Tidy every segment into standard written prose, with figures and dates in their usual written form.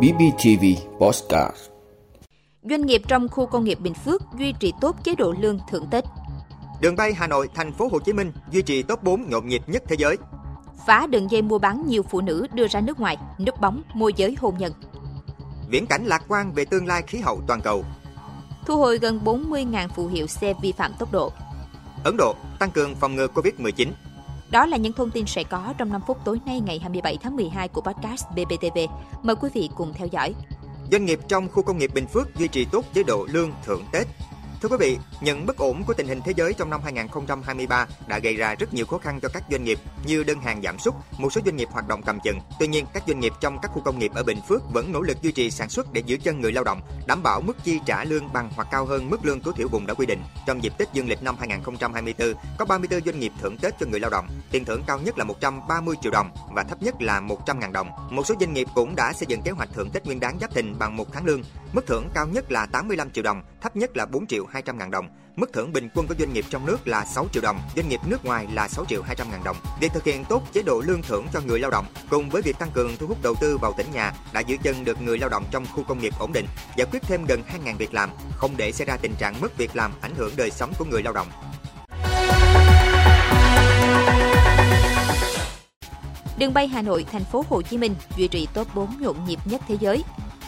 BPTV Podcast. Doanh nghiệp trong khu công nghiệp Bình Phước duy trì tốt chế độ lương thưởng Tết. Đường bay Hà Nội, thành phố Hồ Chí Minh duy trì top 4 nhộn nhịp nhất thế giới. Phá đường dây mua bán nhiều phụ nữ đưa ra nước ngoài, núp bóng môi giới hôn nhân. Viễn cảnh lạc quan về tương lai khí hậu toàn cầu. Thu hồi gần 40.000 phù hiệu xe vi phạm tốc độ. Ấn Độ tăng cường phòng ngừa COVID-19. Đó là những thông tin sẽ có trong 5 phút tối nay ngày 27 tháng 12 của podcast BPTV. Mời quý vị cùng theo dõi. Doanh nghiệp trong khu công nghiệp Bình Phước duy trì tốt chế độ lương thưởng Tết. Thưa quý vị, những bất ổn của tình hình thế giới trong năm 2023 đã gây ra rất nhiều khó khăn cho các doanh nghiệp như đơn hàng giảm sút, một số doanh nghiệp hoạt động cầm chừng. Tuy nhiên, các doanh nghiệp trong các khu công nghiệp ở Bình Phước vẫn nỗ lực duy trì sản xuất để giữ chân người lao động, đảm bảo mức chi trả lương bằng hoặc cao hơn mức lương tối thiểu vùng đã quy định. Trong dịp Tết dương lịch năm 2024, có 34 doanh nghiệp thưởng Tết cho người lao động. Tiền thưởng cao nhất là 130 triệu đồng và thấp nhất là 100.000 đồng. Một số doanh nghiệp cũng đã xây dựng kế hoạch thưởng Tết Nguyên đán Giáp Thìn bằng 1 tháng lương. Mức thưởng cao nhất là 85 triệu đồng, thấp nhất là 4.200.000 đồng. Mức thưởng bình quân của doanh nghiệp trong nước là 6 triệu đồng, doanh nghiệp nước ngoài là 6.200.000 đồng. Việc thực hiện tốt chế độ lương thưởng cho người lao động cùng với việc tăng cường thu hút đầu tư vào tỉnh nhà đã giữ chân được người lao động trong khu công nghiệp ổn định, giải quyết thêm gần 2.000 việc làm, không để xảy ra tình trạng mất việc làm ảnh hưởng đời sống của người lao động. Đường bay Hà Nội, thành phố Hồ Chí Minh duy trì top 4 nhộn nhịp nhất thế giới.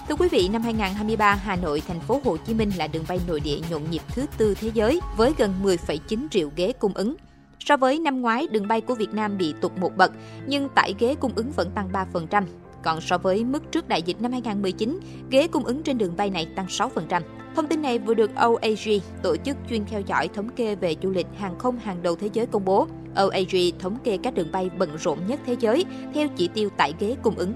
Thưa quý vị, năm 2023, Hà Nội, thành phố Hồ Chí Minh là đường bay nội địa nhộn nhịp thứ tư thế giới với gần 10,9 triệu ghế cung ứng. So với năm ngoái, đường bay của Việt Nam bị tụt một bậc, nhưng tải ghế cung ứng vẫn tăng 3%. Còn so với mức trước đại dịch năm 2019, ghế cung ứng trên đường bay này tăng 6%. Thông tin này vừa được OAG, tổ chức chuyên theo dõi thống kê về du lịch hàng không hàng đầu thế giới công bố. OAG thống kê các đường bay bận rộn nhất thế giới theo chỉ tiêu tải ghế cung ứng.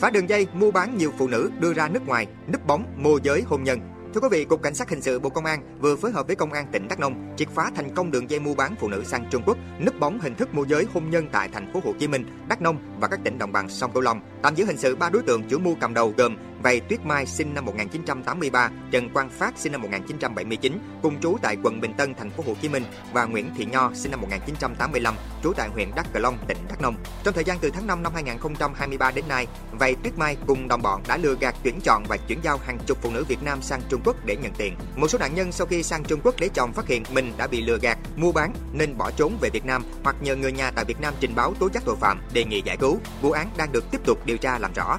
Phá đường dây mua bán nhiều phụ nữ đưa ra nước ngoài, núp bóng môi giới hôn nhân. Thưa quý vị, Cục Cảnh sát Hình sự Bộ Công an vừa phối hợp với Công an tỉnh Đắk Nông triệt phá thành công đường dây mua bán phụ nữ sang Trung Quốc, núp bóng hình thức môi giới hôn nhân tại thành phố Hồ Chí Minh, Đắk Nông và các tỉnh đồng bằng sông Cửu Long. Tạm giữ hình sự 3 đối tượng chủ mưu cầm đầu gồm Vài Tuyết Mai sinh năm 1983, Trần Quang Phát sinh năm 1979, cùng trú tại quận Bình Tân, thành phố Hồ Chí Minh và Nguyễn Thị Nho sinh năm 1985, trú tại huyện Đắk Klong, tỉnh Đắk Nông. Trong thời gian từ tháng 5 năm 2023 đến nay, Vài Tuyết Mai cùng đồng bọn đã lừa gạt tuyển chọn và chuyển giao hàng chục phụ nữ Việt Nam sang Trung Quốc để nhận tiền. Một số nạn nhân sau khi sang Trung Quốc lấy chồng phát hiện mình đã bị lừa gạt, mua bán nên bỏ trốn về Việt Nam hoặc nhờ người nhà tại Việt Nam trình báo tố giác tội phạm, đề nghị giải cứu. Vụ án đang được tiếp tục điều tra làm rõ.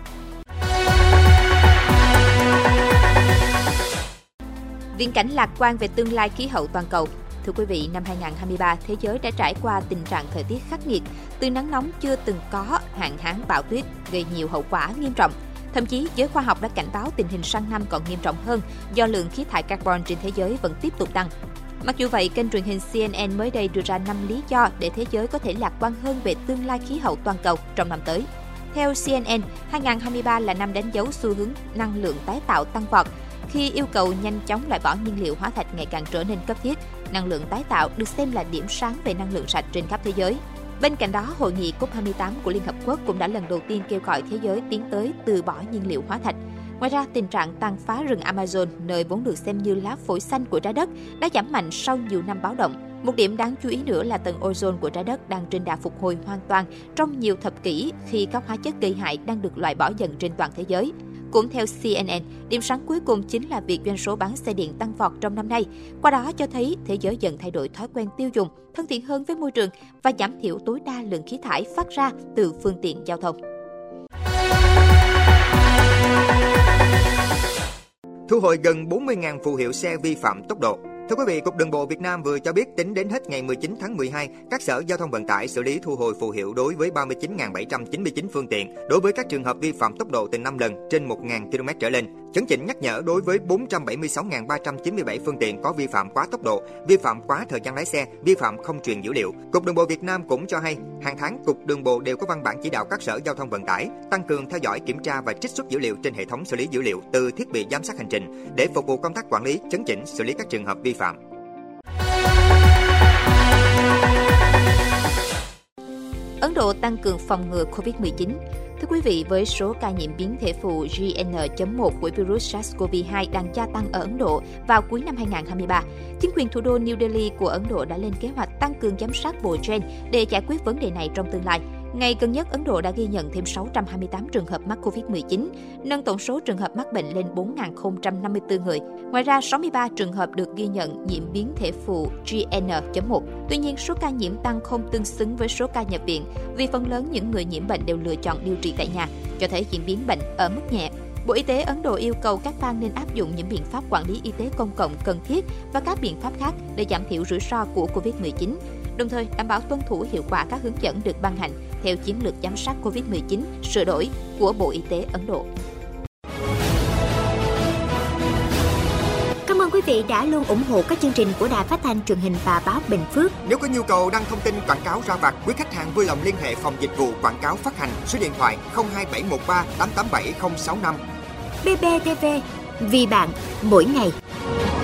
Viễn cảnh lạc quan về tương lai khí hậu toàn cầu. Thưa quý vị, năm 2023, thế giới đã trải qua tình trạng thời tiết khắc nghiệt, từ nắng nóng chưa từng có, hạn hán bão tuyết gây nhiều hậu quả nghiêm trọng. Thậm chí, giới khoa học đã cảnh báo tình hình sang năm còn nghiêm trọng hơn do lượng khí thải carbon trên thế giới vẫn tiếp tục tăng. Mặc dù vậy, kênh truyền hình CNN mới đây đưa ra 5 lý do để thế giới có thể lạc quan hơn về tương lai khí hậu toàn cầu trong năm tới. Theo CNN, 2023 là năm đánh dấu xu hướng năng lượng tái tạo tăng vọt, khi yêu cầu nhanh chóng loại bỏ nhiên liệu hóa thạch ngày càng trở nên cấp thiết. Năng lượng tái tạo được xem là điểm sáng về năng lượng sạch trên khắp thế giới. Bên cạnh đó, hội nghị COP28 của Liên Hợp Quốc cũng đã lần đầu tiên kêu gọi thế giới tiến tới từ bỏ nhiên liệu hóa thạch. Ngoài ra, tình trạng tàn phá rừng Amazon, nơi vốn được xem như lá phổi xanh của trái đất, đã giảm mạnh sau nhiều năm báo động. Một điểm đáng chú ý nữa là tầng ozone của trái đất đang trên đà phục hồi hoàn toàn trong nhiều thập kỷ khi các hóa chất gây hại đang được loại bỏ dần trên toàn thế giới. Cũng theo CNN, điểm sáng cuối cùng chính là việc doanh số bán xe điện tăng vọt trong năm nay. Qua đó cho thấy thế giới dần thay đổi thói quen tiêu dùng, thân thiện hơn với môi trường và giảm thiểu tối đa lượng khí thải phát ra từ phương tiện giao thông. Thu hồi gần 40.000 phù hiệu xe vi phạm tốc độ. Thưa quý vị, Cục Đường bộ Việt Nam vừa cho biết tính đến hết ngày 19 tháng 12, các sở giao thông vận tải xử lý thu hồi phù hiệu đối với 39.799 phương tiện, đối với các trường hợp vi phạm tốc độ từ 5 lần trên 1.000 km trở lên. Chấn chỉnh nhắc nhở đối với 476.397 phương tiện có vi phạm quá tốc độ, vi phạm quá thời gian lái xe, vi phạm không truyền dữ liệu. Cục Đường bộ Việt Nam cũng cho hay, hàng tháng Cục Đường bộ đều có văn bản chỉ đạo các sở giao thông vận tải tăng cường theo dõi, kiểm tra và trích xuất dữ liệu trên hệ thống xử lý dữ liệu từ thiết bị giám sát hành trình để phục vụ công tác quản lý, chấn chỉnh, xử lý các trường hợp vi phạm. Ấn Độ tăng cường phòng ngừa COVID-19. Thưa quý vị, với số ca nhiễm biến thể phụ GN.1 của virus SARS-CoV-2 đang gia tăng ở Ấn Độ vào cuối năm 2023, chính quyền thủ đô New Delhi của Ấn Độ đã lên kế hoạch tăng cường giám sát bộ gen để giải quyết vấn đề này trong tương lai. Ngày gần nhất, Ấn Độ đã ghi nhận thêm 628 trường hợp mắc COVID-19, nâng tổng số trường hợp mắc bệnh lên 4.054 người. Ngoài ra, 63 trường hợp được ghi nhận nhiễm biến thể phụ GN.1. Tuy nhiên, số ca nhiễm tăng không tương xứng với số ca nhập viện vì phần lớn những người nhiễm bệnh đều lựa chọn điều trị tại nhà, cho thấy diễn biến bệnh ở mức nhẹ. Bộ Y tế Ấn Độ yêu cầu các bang nên áp dụng những biện pháp quản lý y tế công cộng cần thiết và các biện pháp khác để giảm thiểu rủi ro của COVID-19, đồng thời đảm bảo tuân thủ hiệu quả các hướng dẫn được ban hành theo chiến lược giám sát COVID-19 sửa đổi của Bộ Y tế Ấn Độ. Cảm ơn quý vị đã luôn ủng hộ các chương trình của Đài Phát thanh Truyền hình và Báo Bình Phước. Nếu có nhu cầu đăng thông tin quảng cáo ra vặt, quý khách hàng vui lòng liên hệ phòng dịch vụ quảng cáo phát hành số điện thoại 02713 887065. BPTV, vì bạn mỗi ngày.